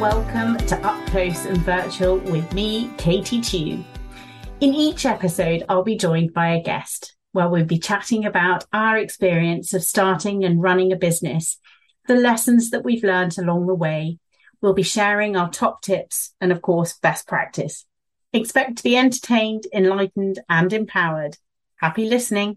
welcome to Up Close and Virtual with me, Katie Chu. In each episode, I'll be joined by a guest, where we'll be chatting about our experience of starting and running a business, the lessons that we've learned along the way. We'll be sharing our top tips and, of course, best practice. Expect to be entertained, enlightened, and empowered. Happy listening.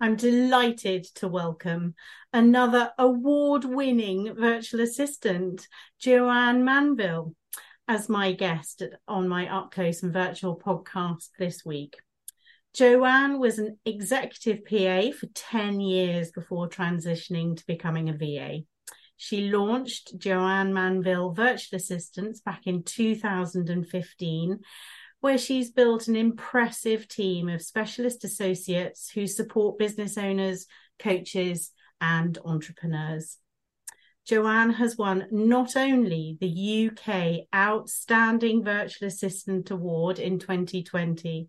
I'm delighted to welcome another award-winning virtual assistant, Joanne Manville, as my guest on my Up Close and Virtual podcast this week. Joanne was an executive PA for 10 years before transitioning to becoming a VA. She launched Joanne Manville Virtual Assistance back in 2015, where she's built an impressive team of specialist associates who support business owners, coaches, and entrepreneurs. Joanne has won not only the UK Outstanding Virtual Assistant Award in 2020,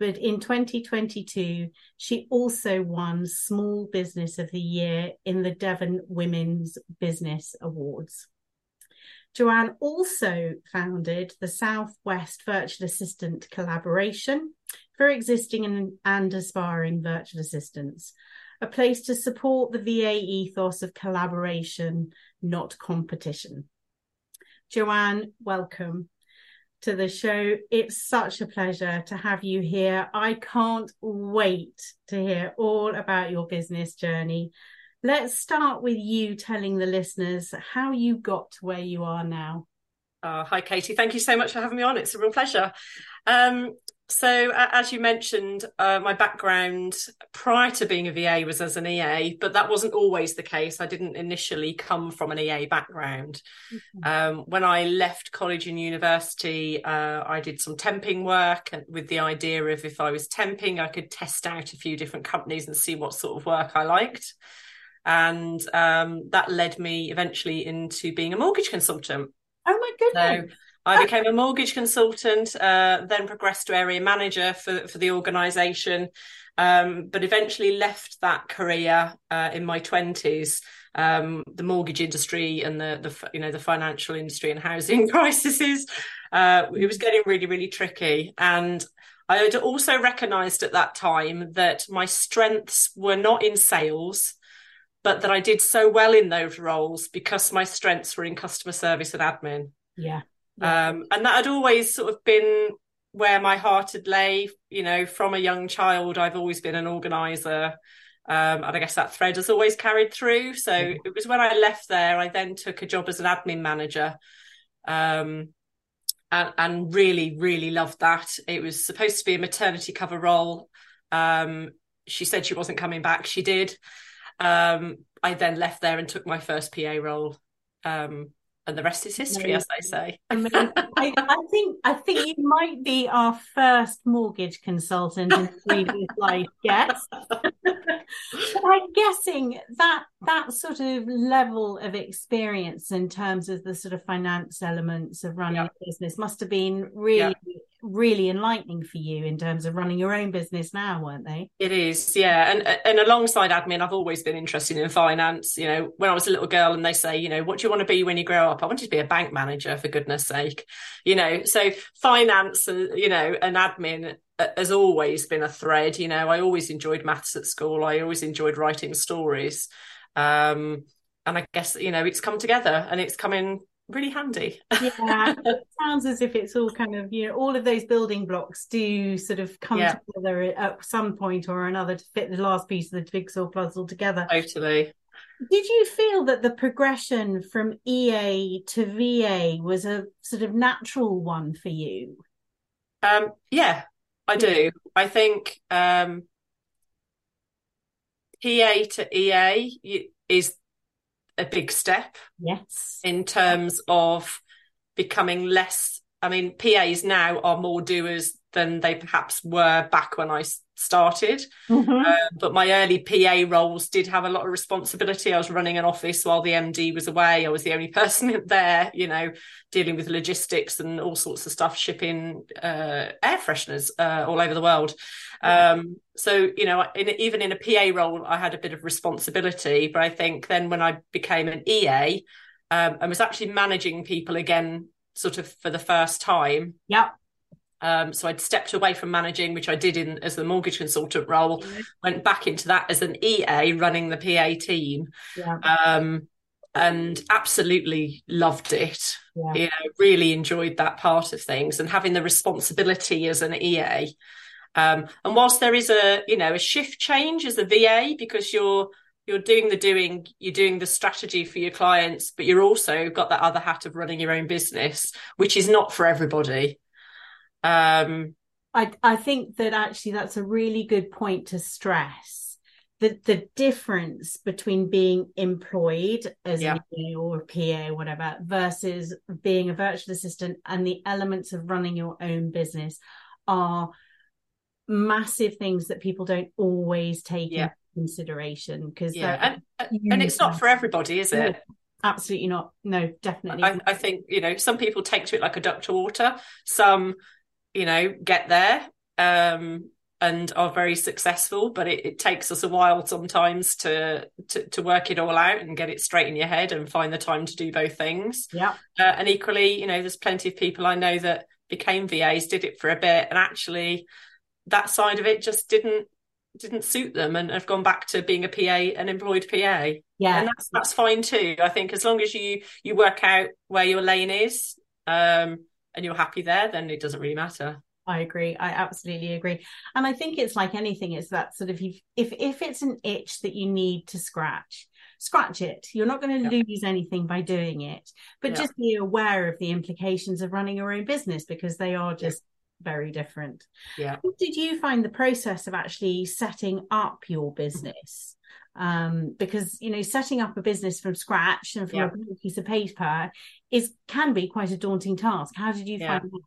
but in 2022, she also won Small Business of the Year in the Devon Women's Business Awards. Joanne also founded the Southwest Virtual Assistant Collaboration for existing and aspiring virtual assistants, a place to support the VA ethos of collaboration, not competition. Joanne, welcome to the show. It's such a pleasure to have you here. I can't wait to hear all about your business journey. Let's start with you telling the listeners how you got to where you are now. Hi, Katie. Thank you so much for having me on. It's a real pleasure. So as you mentioned, my background prior to being a VA was as an EA, but that wasn't always the case. I didn't initially come from an EA background. Mm-hmm. When I left college and university, I did some temping work with the idea of if I was temping, I could test out a few different companies and see what sort of work I liked. And that led me eventually into being a mortgage consultant. Oh, my goodness. So I became a mortgage consultant, then progressed to area manager for the organisation, but eventually left that career in my 20s. The mortgage industry and the financial industry and housing crises, it was getting really, really tricky. And I had also recognised at that time that my strengths were not in sales, but that I did so well in those roles because my strengths were in customer service and admin. Yeah. And that had always sort of been where my heart had lay, from a young child. I've always been an organiser. And I guess that thread has always carried through. So It was when I left there, I then took a job as an admin manager and really, really loved that. It was supposed to be a maternity cover role. She said she wasn't coming back. She did. I then left there and took my first PA role, and the rest is history, as they say. I think you might be our first mortgage consultant in previous life. Yes, I'm guessing that sort of level of experience in terms of the sort of finance elements of running a business must have been really. Yeah. Really enlightening for you in terms of running your own business now, weren't they? It is, yeah. And alongside admin, I've always been interested in finance. When I was a little girl and they say, what do you want to be when you grow up? I wanted to be a bank manager, for goodness sake. So finance, and admin has always been a thread. I always enjoyed maths at school. I always enjoyed writing stories. And I guess, it's come together and it's come in really handy. Yeah, it sounds as if it's all kind of, all of those building blocks do sort of come together at some point or another to fit the last piece of the jigsaw puzzle together. Totally. Did you feel that the progression from EA to VA was a sort of natural one for you? Yeah, I do. I think PA to EA is a big step, yes, in terms of becoming less. PAs now are more doers than they perhaps were back when I started. Mm-hmm. But my early PA roles did have a lot of responsibility. I was running an office while the MD was away. I was the only person there, you know, dealing with logistics and all sorts of stuff, shipping air fresheners all over the world. So, you know, even in a PA role, I had a bit of responsibility. But I think then when I became an EA and was actually managing people again, sort of for the first time. Yeah. So I'd stepped away from managing, which I did in as the mortgage consultant role, went back into that as an EA running the PA team, and absolutely loved it. Yeah. You know, really enjoyed that part of things and having the responsibility as an EA. And whilst there is a, you know, a shift change as a VA, because you're doing the doing, you're doing the strategy for your clients, but you're also got that other hat of running your own business, which is not for everybody. I think that actually that's a really good point to stress, that the difference between being employed as an EA or a PA or whatever versus being a virtual assistant and the elements of running your own business are massive things that people don't always take into consideration, because and it's not for everybody, is it? Absolutely not. No, definitely. I think, you know, some people take to it like a duck to water. Some, you know, get there and are very successful, but it takes us a while sometimes to work it all out and get it straight in your head and find the time to do both things. Yeah. And equally, you know, there's plenty of people I know that became VAs, did it for a bit, and actually that side of it just didn't suit them, and have gone back to being a PA, an employed PA. Yeah. And that's fine too. I think as long as you work out where your lane is, and you're happy there, then it doesn't really matter. I agree. I absolutely agree. And I think it's like anything, it's that sort of, if it's an itch that you need to scratch it. You're not going to lose anything by doing it, but just be aware of the implications of running your own business, because they are just very different. Yeah. How did you find the process of actually setting up your business? Because, you know, setting up a business from scratch and from a piece of paper can be quite a daunting task. How did you find that?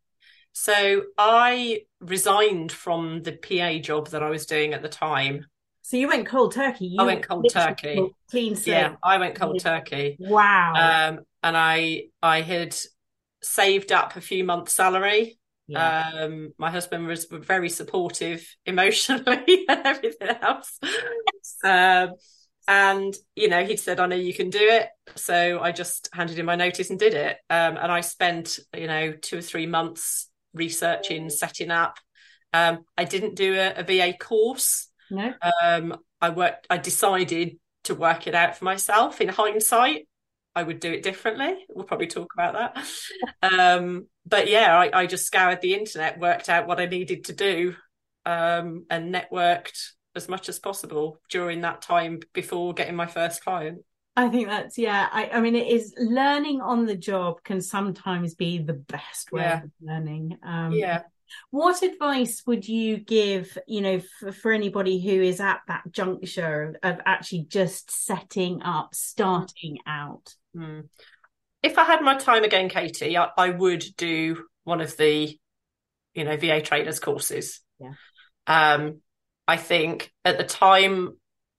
So I resigned from the PA job that I was doing at the time. So you went cold turkey. I went cold turkey. Clean slate. Yeah, I went cold turkey. Wow. And I had saved up a few months' salary. Yeah. My husband was very supportive emotionally and everything else. Yes. And, you know, he'd said, I know you can do it. So I just handed in my notice and did it. And I spent, you know, 2 or 3 months researching, setting up. I didn't do a VA course. No. I decided to work it out for myself. In hindsight, I would do it differently. We'll probably talk about that. But yeah, I just scoured the internet, worked out what I needed to do, and networked as much as possible during that time before getting my first client. I think that's, I mean, it is, learning on the job can sometimes be the best way of learning. What advice would you give, you know, for anybody who is at that juncture of actually just setting up, starting out? If I had my time again, Katie, I would do one of the, you know, VA trainers courses. Yeah. I think at the time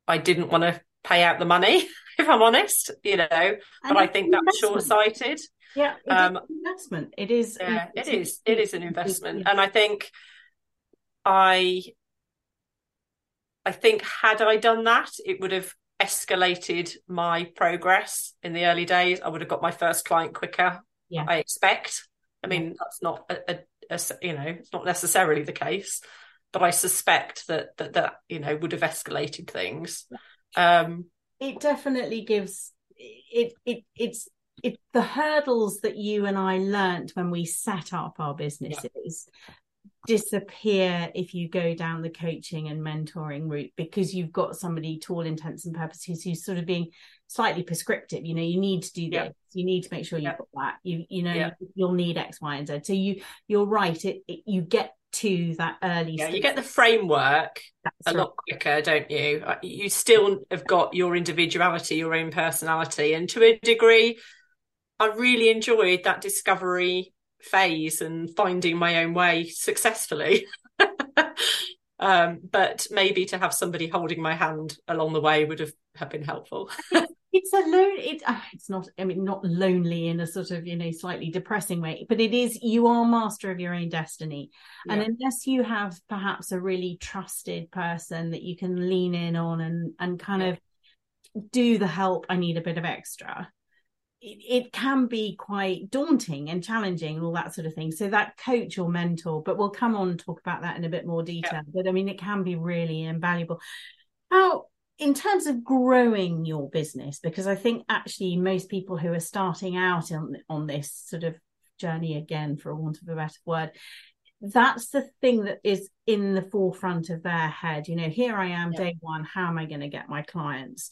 I didn't want to pay out the money, if I'm honest, you know, and but I think that's short-sighted. Yeah, it is an investment. It is. Yeah, it is an investment. And I think I think had I done that, it would have escalated my progress in the early days. I would have got my first client quicker. Yeah. I expect. I mean, that's not you know, it's not necessarily the case, but I suspect that you know, would have escalated things. It definitely gives it's. It's the hurdles that you and I learnt when we set up our businesses disappear if you go down the coaching and mentoring route, because you've got somebody to all intents and purposes who's sort of being slightly prescriptive. You know, you need to do this. Yeah. You need to make sure you've got that. You know, you'll need X, Y, and Z. So you're right. You get to that early stage. You get the framework lot quicker, don't you? You still have got your individuality, your own personality, and to a degree, I really enjoyed that discovery phase and finding my own way successfully. But maybe to have somebody holding my hand along the way would have been helpful. It's not, I mean, not lonely in a sort of, you know, slightly depressing way, but it is, you are master of your own destiny. Yeah. And unless you have perhaps a really trusted person that you can lean in on and kind of do the help, I need a bit of extra. It can be quite daunting and challenging and all that sort of thing. So that coach or mentor, but we'll come on and talk about that in a bit more detail. Yeah. But I mean, it can be really invaluable. Now, in terms of growing your business, because I think actually most people who are starting out on this sort of journey, again, for want of a better word, that's the thing that is in the forefront of their head. You know, here I am, day one, how am I going to get my clients?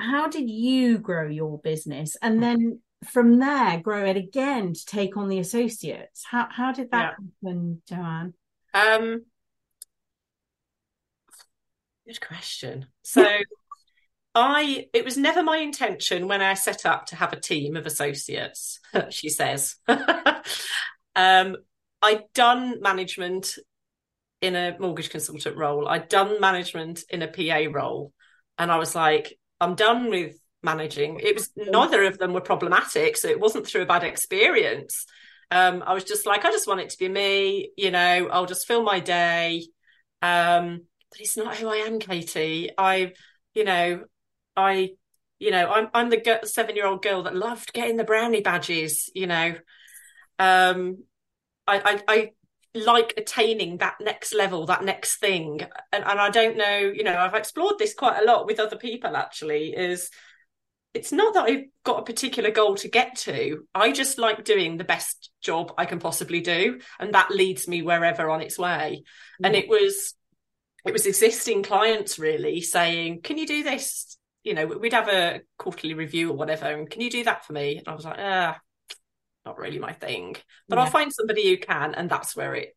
How did you grow your business? And then from there, grow it again to take on the associates. How did that happen, Joanne? Good question. So it was never my intention when I set up to have a team of associates, she says. I'd done management in a mortgage consultant role. I'd done management in a PA role. And I was like, I'm done with managing. It was, neither of them were problematic, so it wasn't through a bad experience. I was just like, I just want it to be me, you know, I'll just fill my day. But it's not who I am, Katie. I'm the 7-year-old girl that loved getting the brownie badges, you know. I like attaining that next level, that next thing, and I don't know, you know, I've explored this quite a lot with other people actually, is it's not that I've got a particular goal to get to, I just like doing the best job I can possibly do, and that leads me wherever on its way. Mm-hmm. And it was existing clients really saying, can you do this, you know, we'd have a quarterly review or whatever, and can you do that for me? And I was like, not really my thing, but I'll find somebody who can, and that's where it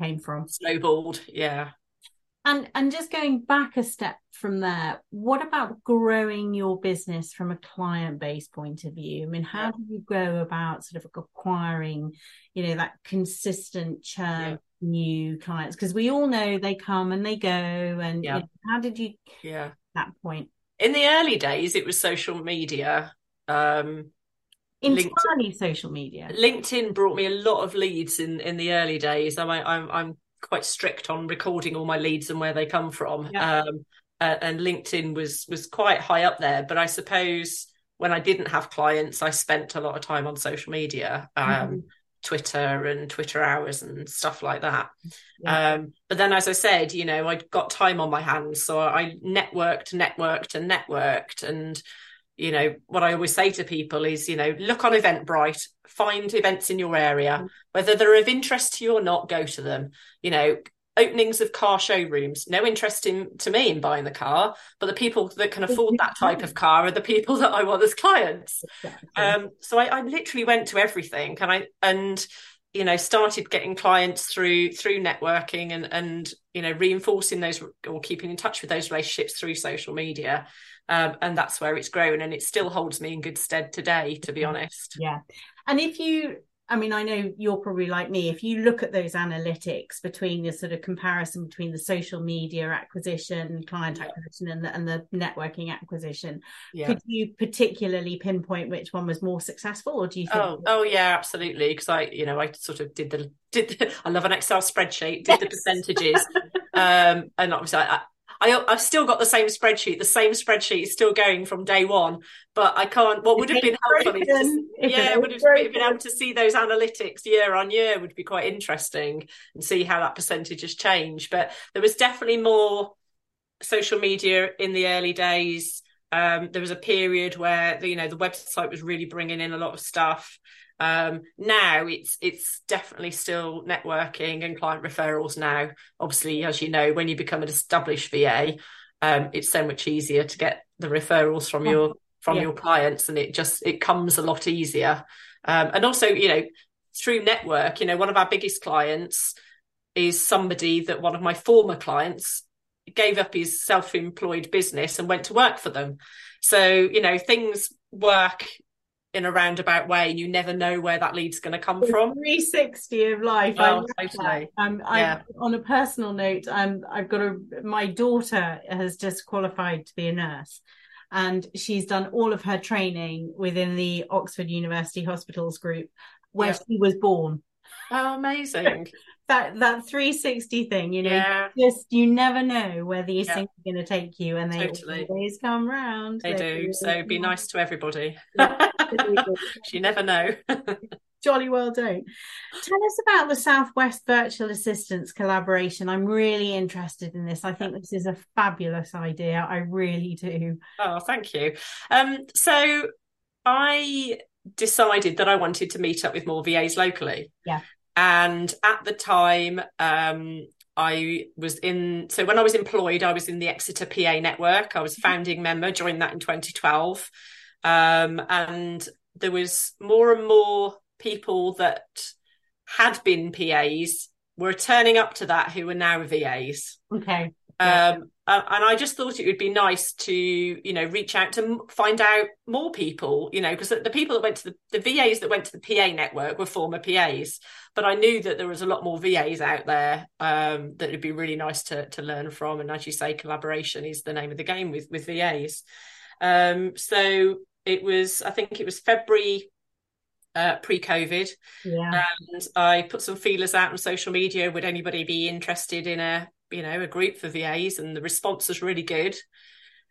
came from, snowballed. And just going back a step from there, what about growing your business from a client-based point of view? I mean, how do you go about sort of acquiring, you know, that consistent churn of new clients, because we all know they come and they go, and you know, how did you at that point? In the early days it was social media, entirely social media. LinkedIn brought me a lot of leads in the early days. I'm quite strict on recording all my leads and where they come from. And LinkedIn was quite high up there. But I suppose when I didn't have clients, I spent a lot of time on social media, Twitter and Twitter hours and stuff like that. Yeah. But then, as I said, you know, I got time on my hands, so I networked, and you know, what I always say to people is, you know, look on Eventbrite, find events in your area, whether they're of interest to you or not, go to them. You know, openings of car showrooms, no interest to me in buying the car, but the people that can afford that type of car are the people that I want as clients. Exactly. So I literally went to everything, and you know, started getting clients through networking and you know, reinforcing those or keeping in touch with those relationships through social media. And that's where it's grown, and it still holds me in good stead today, to be honest. Yeah. And if you, I mean, I know you're probably like me, if you look at those analytics between the sort of comparison between the social media acquisition, client acquisition and the networking acquisition, could you particularly pinpoint which one was more successful, or do you think? Oh yeah, absolutely. Because I, you know, I sort of did the I love an Excel spreadsheet, did the percentages. And obviously I've still got the same spreadsheet. The same spreadsheet is still going from day one, but I can't. What would have been helpful would have been able to see those analytics year on year would be quite interesting, and see how that percentage has changed. But there was definitely more social media in the early days. There was a period where the website was really bringing in a lot of stuff. Now it's definitely still networking and client referrals. Now, obviously, as you know, when you become an established VA, it's so much easier to get the referrals from your clients, and it comes a lot easier. And also, you know, through network, you know, one of our biggest clients is somebody that one of my former clients gave up his self-employed business and went to work for them. So, you know, things work in a roundabout way, and you never know where that lead's going to come from. 360 of life. Oh, totally. Yeah. On a personal note, I've got my daughter has just qualified to be a nurse, and she's done all of her training within the Oxford University Hospitals group where she was born. Oh, amazing. That 360 thing, you know, you never know where these things are going to take you, and they always come round. They do. So be nice to everybody. Yeah. You never know. Jolly well don't. Tell us about the Southwest Virtual Assistance Collaboration. I'm really interested in this. I think this is a fabulous idea. I really do. Oh, thank you. So I decided that I wanted to meet up with more VAs locally. Yeah. And at the time, so when I was employed, I was in the Exeter PA network. I was a founding member, joined that in 2012. And there was more and more people that had been PAs were turning up to that who were now VAs. Okay. And I just thought it would be nice to, you know, reach out to find out more people, you know, because the people that went to the VAs that went to the PA network were former PAs, but I knew that there was a lot more VAs out there that would be really nice to learn from. And as you say, collaboration is the name of the game with VAs. So it was, I think it was February pre-COVID, and I put some feelers out on social media. Would anybody be interested in a group for VAs? And the response was really good.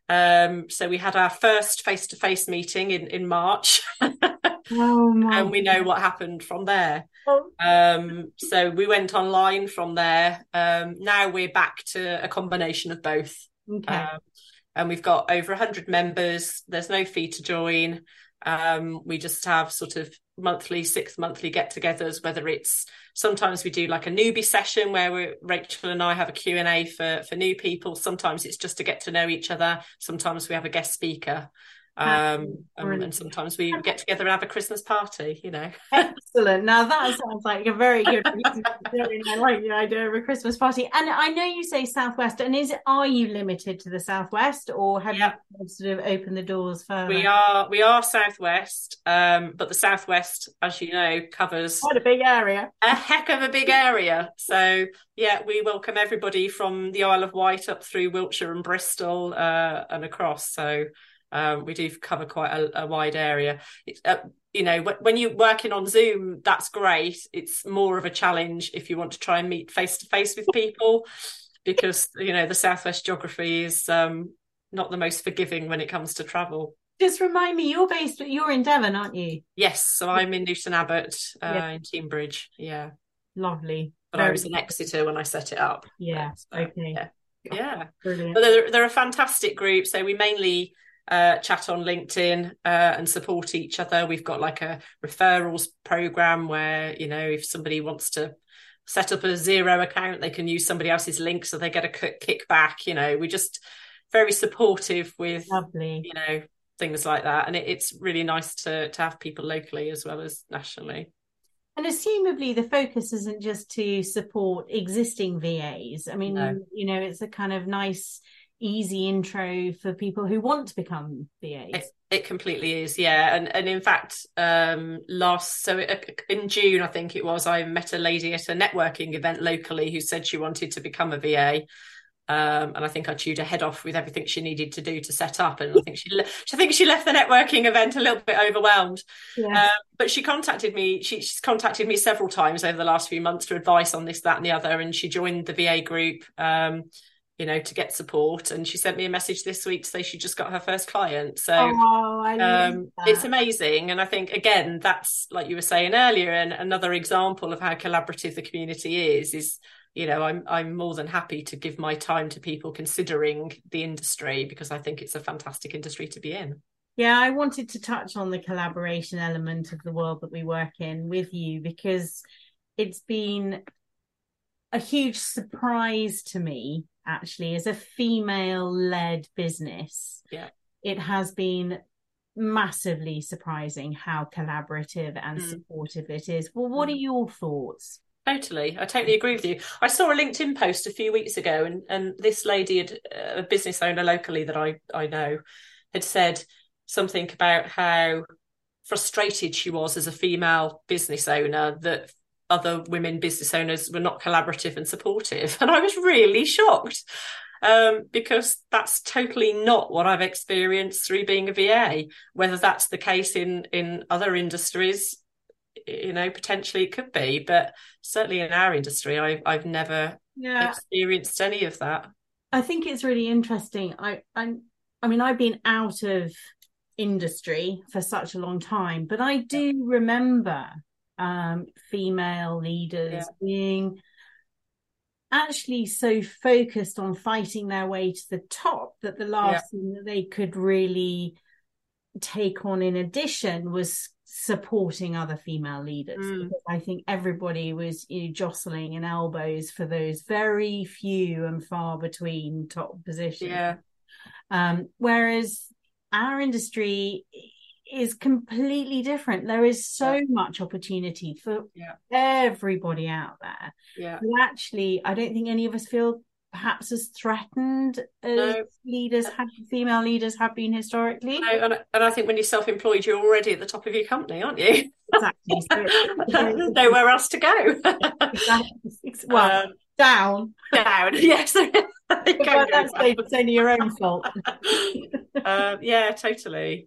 So we had our first face-to-face meeting in March. Oh my. And we know what happened from there. Oh. So we went online from there. Now we're back to a combination of both. Okay. And we've got over 100 members. There's no fee to join. We just have sort of monthly, 6 monthly get-togethers, whether it's sometimes we do like a newbie session where Rachel and I have a Q&A for new people. Sometimes it's just to get to know each other. Sometimes we have a guest speaker. And sometimes we get together and have a Christmas party, you know. Excellent. Now that sounds like a very good reason for doing. I like the idea of a Christmas party. And I know you say Southwest, and are you limited to the Southwest, or have you sort of opened the doors further? We are Southwest, but the Southwest, as you know, covers quite a big area. A heck of a big area. So yeah, we welcome everybody from the Isle of Wight up through Wiltshire and Bristol and across. So we do cover quite a wide area. You know, when you're working on Zoom, that's great. It's more of a challenge if you want to try and meet face to face with people, because, you know, the Southwest geography is not the most forgiving when it comes to travel. Just remind me, you're in Devon, aren't you? Yes, so I'm in Newton Abbott in Cambridge. Yeah, lovely. But I was in Exeter when I set it up. Yeah, so, okay. Yeah. Brilliant. But they're a fantastic group. So we mainly chat on LinkedIn and support each other. We've got like a referrals program where, you know, if somebody wants to set up a Xero account, they can use somebody else's link, so they get a kickback. You know, we're just very supportive with, lovely, you know, things like that. And it's really nice to have people locally as well as nationally. And assumably the focus isn't just to support existing VAs. I mean, no. You know, it's a kind of nice, easy intro for people who want to become VAs. It completely is, yeah. And in fact, in June, I think it was, I met a lady at a networking event locally who said she wanted to become a VA, and I think I chewed her head off with everything she needed to do to set up, and I think she left the networking event a little bit overwhelmed. But she contacted me. She's contacted me several times over the last few months for advice on this, that and the other, and she joined the VA group, you know, to get support. And she sent me a message this week to say she just got her first client. So it's amazing. And I think, again, that's, like you were saying earlier, and another example of how collaborative the community is, you know, I'm more than happy to give my time to people considering the industry, because I think it's a fantastic industry to be in. Yeah, I wanted to touch on the collaboration element of the world that we work in with you, because it's been a huge surprise to me, actually, as a female-led business. Yeah, it has been massively surprising how collaborative and supportive it is. Well, what are your thoughts? Totally. I totally agree with you. I saw a LinkedIn post a few weeks ago, and this lady, a business owner locally that I know, had said something about how frustrated she was as a female business owner that other women business owners were not collaborative and supportive. And I was really shocked because that's totally not what I've experienced through being a VA. Whether that's the case in other industries, you know, potentially it could be, but certainly in our industry, I've never experienced any of that. I think it's really interesting. I mean, I've been out of industry for such a long time, but I do remember female leaders being actually so focused on fighting their way to the top that the last thing that they could really take on in addition was supporting other female leaders. Because I think everybody was jostling in elbows for those very few and far between top positions. Whereas our industry is completely different. There is so much opportunity for everybody out there. So actually, I don't think any of us feel perhaps as threatened as female leaders have been historically. No, and I think when you're self-employed, you're already at the top of your company, aren't you? Exactly. There's nowhere else to go. Well, down. Yes. At that stage, it's only your own fault. Totally.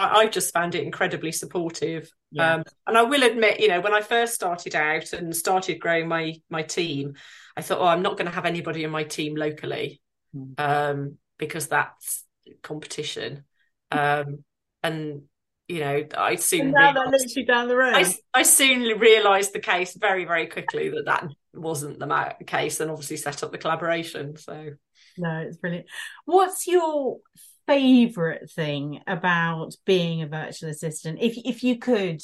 I've just found it incredibly supportive. And I will admit, when I first started out and started growing my team, I thought, I'm not going to have anybody in my team locally because that's competition. I soon realised the case very, very quickly that wasn't the case, and obviously set up the collaboration. So no, it's brilliant. What's your favourite thing about being a virtual assistant? If you could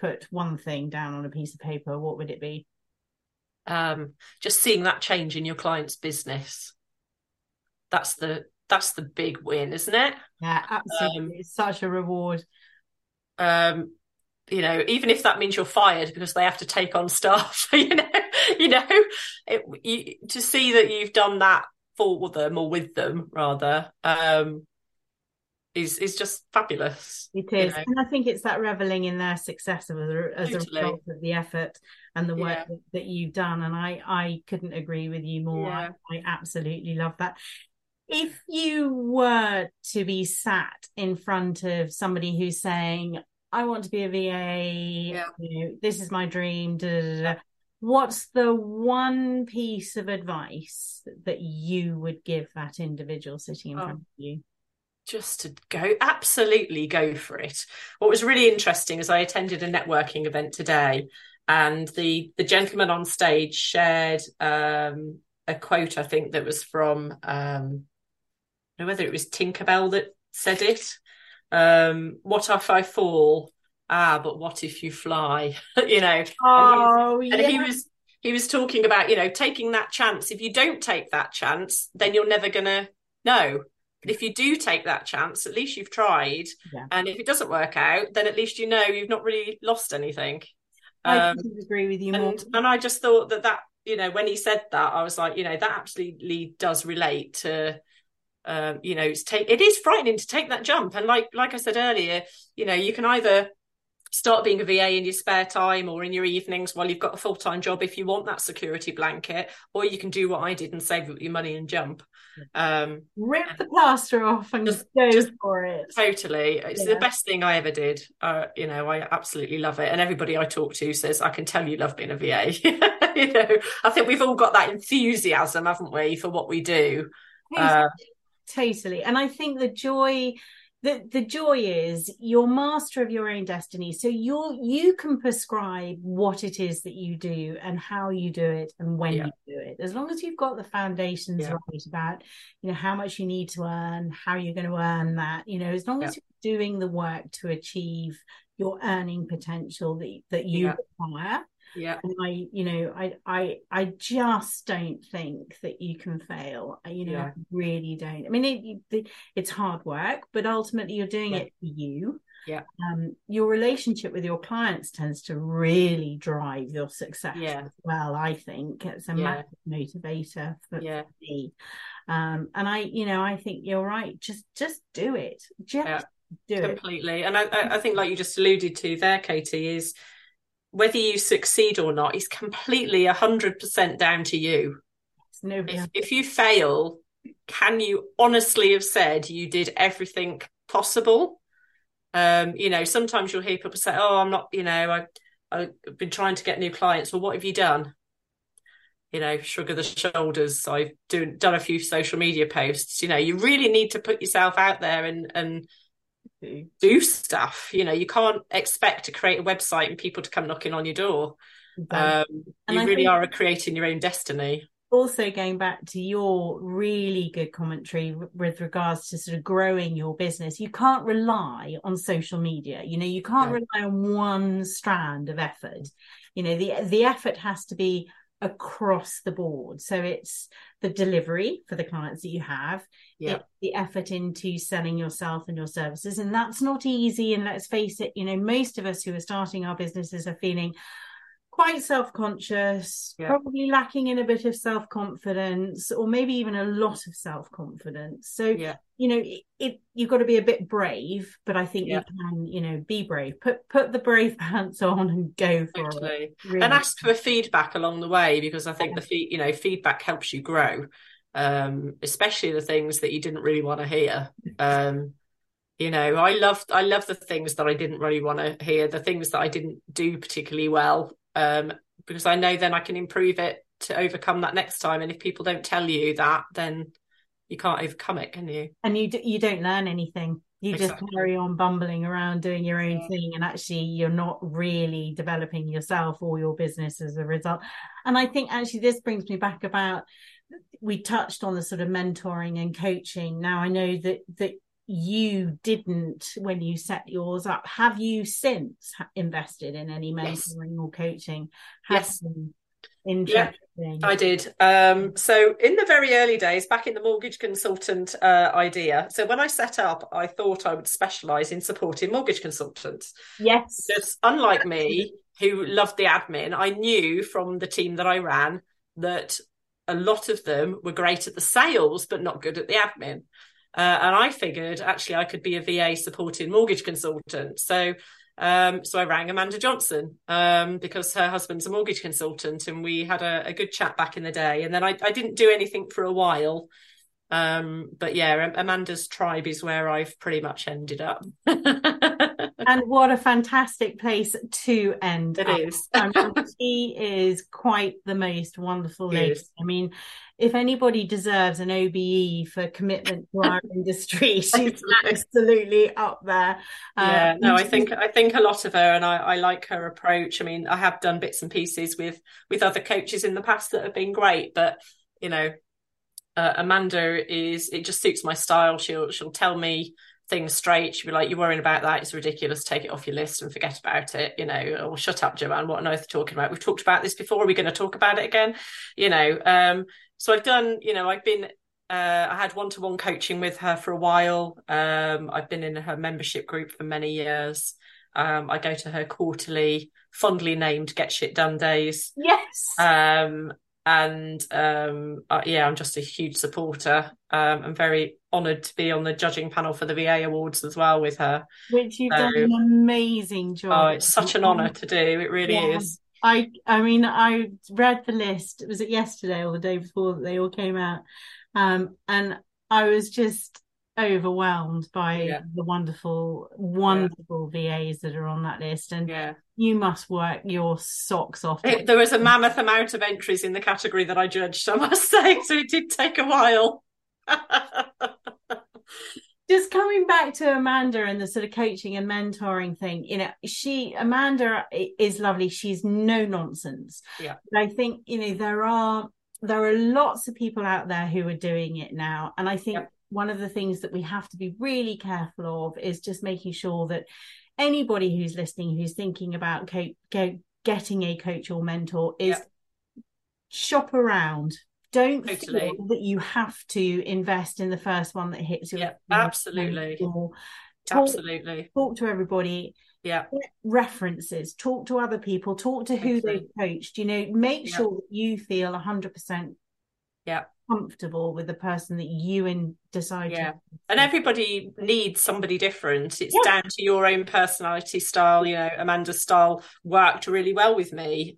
put one thing down on a piece of paper, what would it be? Just seeing that change in your client's business. That's the big win, isn't it? Yeah, absolutely. It's such a reward. Even if that means you're fired because they have to take on staff, to see that you've done that for them, or with them rather, is just fabulous. It is, and I think it's that reveling in their success as a result of the effort and the work that you've done. And I couldn't agree with you more. Yeah. I absolutely love that. If you were to be sat in front of somebody who's saying, I want to be a VA, this is my dream, da, da, da, da, what's the one piece of advice that you would give that individual sitting in front of you? Just to absolutely go for it. What was really interesting is I attended a networking event today, and the gentleman on stage shared a quote, I think, that was from, I don't know whether it was Tinkerbell that said it, what if I fall? Ah, but what if you fly? He was talking about taking that chance. If you don't take that chance, then you're never gonna know. But if you do take that chance, at least you've tried, and if it doesn't work out, then at least you've not really lost anything. I couldn't agree with you more. And I just thought that when he said that, I was like, that absolutely does relate to it is frightening to take that jump. And like I said earlier, you can either start being a VA in your spare time or in your evenings while you've got a full-time job if you want that security blanket, or you can do what I did and save up your money and jump. Rip the plaster off and just go for it. Totally. It's the best thing I ever did. I absolutely love it. And everybody I talk to says, I can tell you love being a VA. I think we've all got that enthusiasm, haven't we, for what we do. Totally. And I think the joy is you're master of your own destiny, so you can prescribe what it is that you do and how you do it and when you do it, as long as you've got the foundations right about how much you need to earn, how you're going to earn that, as long as you're doing the work to achieve your earning potential that you require. And I just don't think that you can fail. I really don't. I mean, it's hard work, but ultimately you're doing it for you. Your relationship with your clients tends to really drive your success as well. I think it's a massive motivator for me. And I think you're right. Just do it. Just do completely. And I think, like you just alluded to there, Katie, is whether you succeed or not is completely 100% down to you. If you fail, can you honestly have said you did everything possible? You know, sometimes you'll hear people say, oh, I'm not, you know, I've been trying to get new clients. Well, what have you done? You know, shrug the shoulders. I've done a few social media posts. You know, you really need to put yourself out there and do stuff. You know, you can't expect to create a website and people to come knocking on your door. You really are creating your own destiny. Also, going back to your really good commentary with regards to sort of growing your business, you can't rely on social media. You know, you can't rely on one strand of effort. You know, the effort has to be across the board. So it's the delivery for the clients that you have, it's the effort into selling yourself and your services. And that's not easy. And let's face it, you know, most of us who are starting our businesses are feeling quite self-conscious, probably lacking in a bit of self-confidence, or maybe even a lot of self-confidence. So, you know, you've got to be a bit brave, but I think you can, you know, be brave, put the brave pants on and go for it. Really. And ask for feedback along the way, because I think feedback helps you grow, especially the things that you didn't really want to hear. You know, I love the things that I didn't really want to hear, the things that I didn't do particularly well, because I know then I can improve it to overcome that next time. And if people don't tell you that, then you can't overcome it, can you? And you don't learn anything. You just carry on bumbling around doing your own thing, and actually you're not really developing yourself or your business as a result. And I think actually this brings me back about, we touched on the sort of mentoring and coaching. Now I know that you didn't when you set yours up. Have you since invested in any mentoring or coaching? Interesting. I did. So in the very early days, back in the mortgage consultant idea. So when I set up, I thought I would specialise in supporting mortgage consultants. Yes. Just unlike me, who loved the admin, I knew from the team that I ran that a lot of them were great at the sales, but not good at the admin. And I figured actually I could be a VA supporting mortgage consultant. So I rang Amanda Johnson because her husband's a mortgage consultant, and we had a good chat back in the day. And then I didn't do anything for a while. But yeah, Amanda's tribe is where I've pretty much ended up. And what a fantastic place to end it up. Is. I mean, she is quite the most wonderful lady. I mean, if anybody deserves an OBE for commitment to our industry, she's absolutely up there. I think a lot of her, and I like her approach. I mean, I have done bits and pieces with other coaches in the past that have been great, but you know, Amanda it just suits my style. She'll tell me things straight. She'll be like, you're worrying about that, it's ridiculous, take it off your list and forget about it, you know, or shut up, Joanne, what on earth are you talking about? We've talked about this before, are we going to talk about it again? You know, so I've done, you know, I've been, I had one-to-one coaching with her for a while. I've been in her membership group for many years. I go to her quarterly, fondly named Get Shit Done days. Yes. I'm just a huge supporter. I'm very honoured to be on the judging panel for the VA awards as well with her. Which you've done an amazing job. Oh, it's such an honour to do. It really is. I mean, I read the list. Was it yesterday or the day before that they all came out? And I was just overwhelmed by the wonderful VAs that are on that list. And you must work your socks off. There was a mammoth amount of entries in the category that I judged, I must say. So it did take a while. Just coming back to Amanda and the sort of coaching and mentoring thing, you know, Amanda is lovely. She's no nonsense. Yeah. But I think, you know, there are lots of people out there who are doing it now. And I think one of the things that we have to be really careful of is just making sure that anybody who's listening, who's thinking about getting a coach or mentor is shop around. Don't feel that you have to invest in the first one that hits you. Yeah, absolutely. Talk to everybody. Yeah. References. Talk to other people. Talk to who they've coached. You know, make sure that you feel 100%. Yeah. comfortable with the person that you decide to. And everybody needs somebody different. It's down to your own personality style. You know, Amanda's style worked really well with me.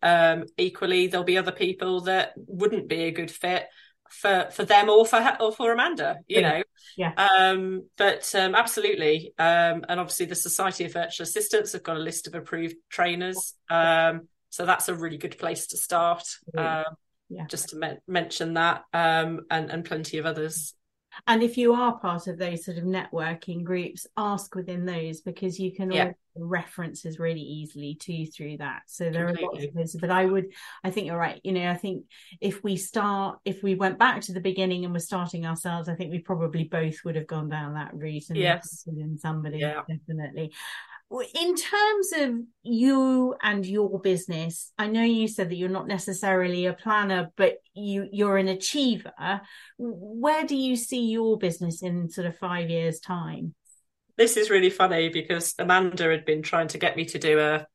Equally, there'll be other people that wouldn't be a good fit for them or for Amanda, you know. But absolutely. And obviously the Society of Virtual Assistants have got a list of approved trainers. So that's a really good place to start. Just to mention that, and plenty of others. And if you are part of those sort of networking groups, ask within those, because you can all references really easily too through that. So there are lots of those, but I think you're right. You know, I think if we went back to the beginning and were starting ourselves, I think we probably both would have gone down that route and invested in somebody, definitely. In terms of you and your business, I know you said that you're not necessarily a planner, but you're an achiever. Where do you see your business in sort of 5 years' time? This is really funny because Amanda had been trying to get me to do a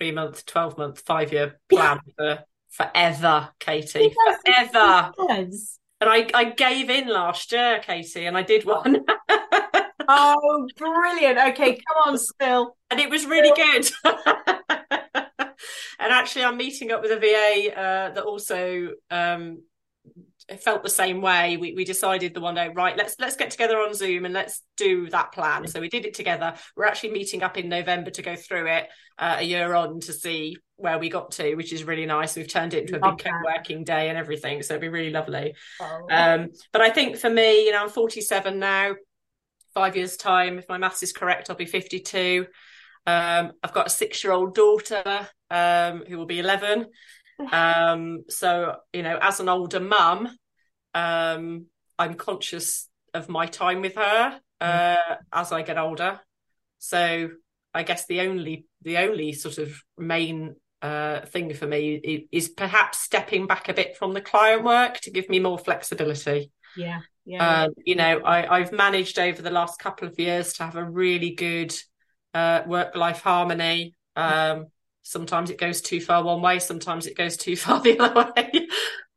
3-month, 12-month, 5-year plan for forever, Katie. Forever. And I gave in last year, Katie, and I did one. Oh, brilliant. Okay, come on, Phil. And it was really good. And actually, I'm meeting up with a VA that also felt the same way. We decided the one day, right, let's get together on Zoom and let's do that plan. So we did it together. We're actually meeting up in November to go through it a year on to see where we got to, which is really nice. We've turned it into a big co-working day and everything. So it'd be really lovely. Oh. But I think for me, you know, I'm 47 now. 5 years time, if my maths is correct, I'll be 52. I've got a 6-year-old daughter who will be 11. So, you know, as an older mum, I'm conscious of my time with her as I get older. So I guess the only sort of main thing for me is perhaps stepping back a bit from the client work to give me more flexibility. You know, I've managed over the last couple of years to have a really good work-life harmony. Sometimes it goes too far one way, sometimes it goes too far the other way.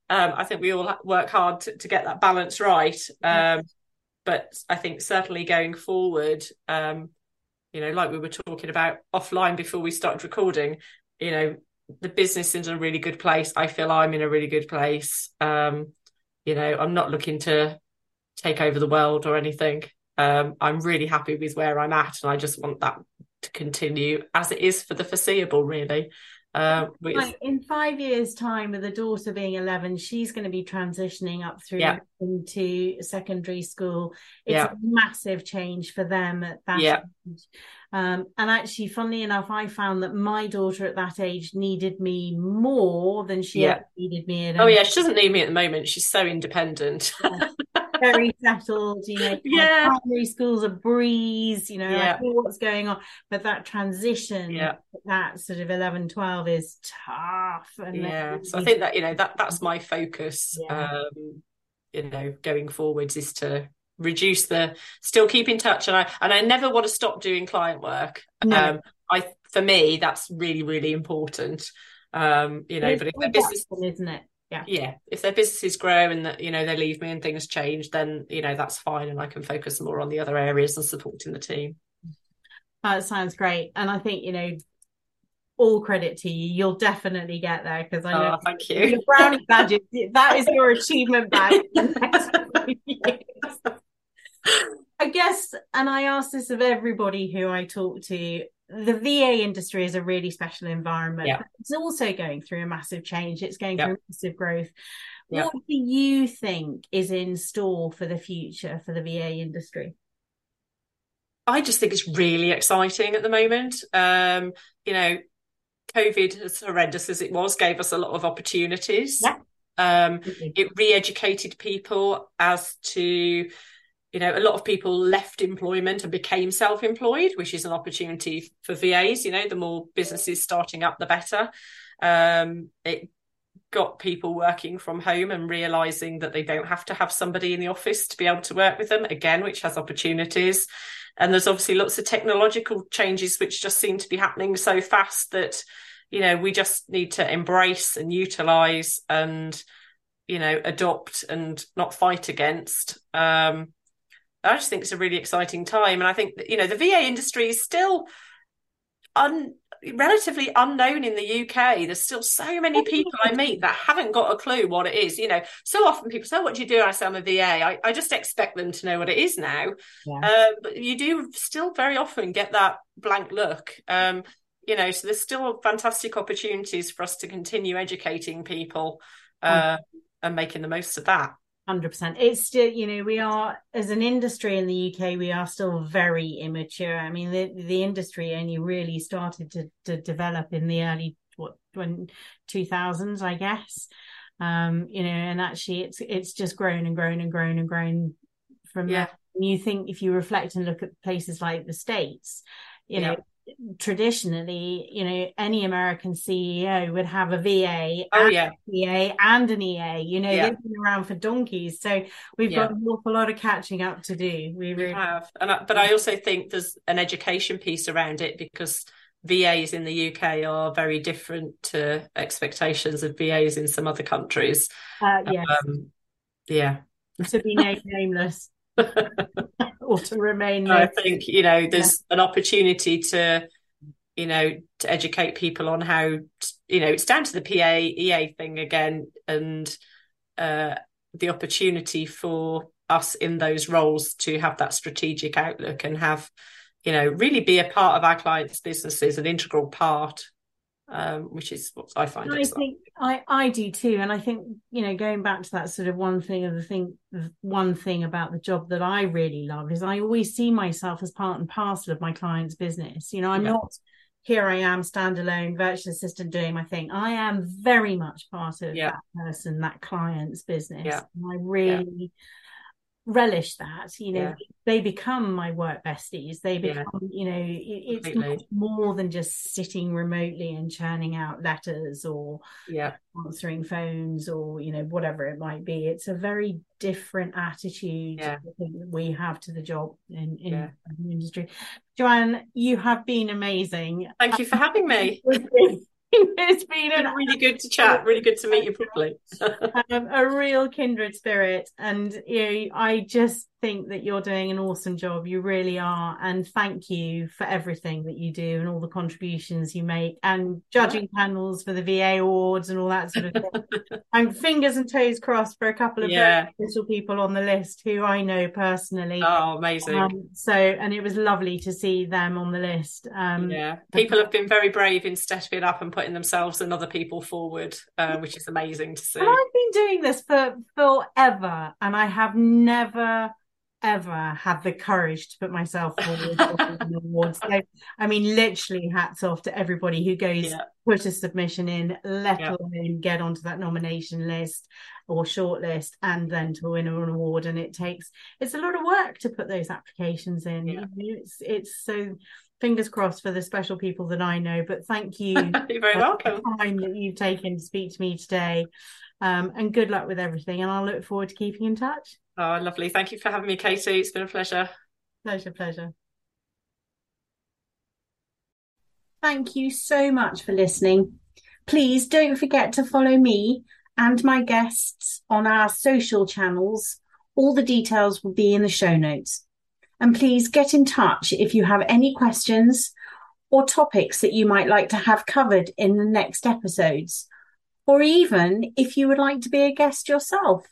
I think we all work hard to get that balance right. But I think certainly going forward, you know, like we were talking about offline before we started recording, you know, the business is in a really good place. I feel I'm in a really good place. You know, I'm not looking to take over the world or anything. I'm really happy with where I'm at, and I just want that to continue as it is for the foreseeable, really. In 5 years' time, with the daughter being 11, she's going to be transitioning up through into secondary school. It's a massive change for them at that age. And actually, funnily enough, I found that my daughter at that age needed me more than she needed me. She doesn't need me at the moment. She's so independent. Very settled, you know. Primary school's a breeze, you know. I know what's going on, but that transition, that sort of 11, 12 is tough. And so I think that, you know, that's my focus, you know, going forwards, is to reduce still keep in touch, and I never want to stop doing client work. For me, that's really, really important. You know, but if their business, isn't it? If their businesses grow and that, you know, they leave me and things change, then, you know, that's fine, and I can focus more on the other areas and supporting the team. That sounds great, and I think, you know, all credit to you. You'll definitely get there, because I know. Thank you. Your brownie badges, that is your achievement badge. I guess, and I ask this of everybody who I talk to, the VA industry is a really special environment. Yeah. It's also going through a massive change. It's going through massive growth. Yeah. What do you think is in store for the future for the VA industry? I just think it's really exciting at the moment. You know, COVID, as horrendous as it was, gave us a lot of opportunities. Yeah. It re-educated people as to... You know, a lot of people left employment and became self-employed, which is an opportunity for VAs. You know, the more businesses starting up, the better. It got people working from home and realising that they don't have to have somebody in the office to be able to work with them, again, which has opportunities. And there's obviously lots of technological changes which just seem to be happening so fast that, you know, we just need to embrace and utilise and you know, adopt and not fight against. I just think it's a really exciting time. And I think that, you know, the VA industry is still relatively unknown in the UK. There's still so many people I meet that haven't got a clue what it is. You know, so often people say, what do you do? I say, I'm a VA. I just expect them to know what it is now. Yeah. But you do still very often get that blank look. You know, so there's still fantastic opportunities for us to continue educating people and making the most of that. 100%. It's still, you know, we are, as an industry in the UK, we are still very immature. I mean, the industry only really started to develop in the early 2000s, I guess. You know, and actually it's just grown and grown and grown and grown from that. And you think, if you reflect and look at places like the States, you know, traditionally, you know, any American CEO would have a VA, a PA and an EA. You know, they've been around for donkeys. So we've got an awful lot of catching up to do. We really have. But I also think there's an education piece around it, because VAs in the UK are very different to expectations of VAs in some other countries. To be nameless. Or to remain there. I think, you know, there's an opportunity to, you know, to educate people on how, you know, it's down to the PA EA thing again, and the opportunity for us in those roles to have that strategic outlook and have, you know, really be a part of our clients' businesses, an integral part. Which is what I find. I think I do too, and I think, you know, going back to that sort of one thing about the job that I really love is I always see myself as part and parcel of my client's business. You know, I'm not here. I am standalone virtual assistant doing my thing. I am very much part of that person, that client's business. Yeah. And I really relish that. You know, they become my work besties. They become, you know, it's much more than just sitting remotely and churning out letters or answering phones or, you know, whatever it might be. It's a very different attitude I think that we have to the job in the industry. Joanne, you have been amazing. Thank you for having me. It's been really good to chat, really good to meet you properly. A real kindred spirit, and you know, I just think that you're doing an awesome job. You really are, and thank you for everything that you do and all the contributions you make, and judging panels for the VA awards and all that sort of thing. I'm fingers and toes crossed for a couple of little people on the list who I know personally. Oh, amazing. So, and it was lovely to see them on the list. People have been very brave in stepping up and putting themselves and other people forward, which is amazing to see. And I've been doing this for forever, and I have never ever had the courage to put myself forward for an award. So, I mean, literally hats off to everybody who goes put a submission in, let alone get onto that nomination list or shortlist, and then to win an award. And it's a lot of work to put those applications in. It's so, fingers crossed for the special people that I know. But thank you. You're very welcome. The time that you've taken to speak to me today, and good luck with everything, and I'll look forward to keeping in touch. Oh, lovely. Thank you for having me, Katie. It's been a pleasure. Pleasure. Thank you so much for listening. Please don't forget to follow me and my guests on our social channels. All the details will be in the show notes. And please get in touch if you have any questions or topics that you might like to have covered in the next episodes, or even if you would like to be a guest yourself.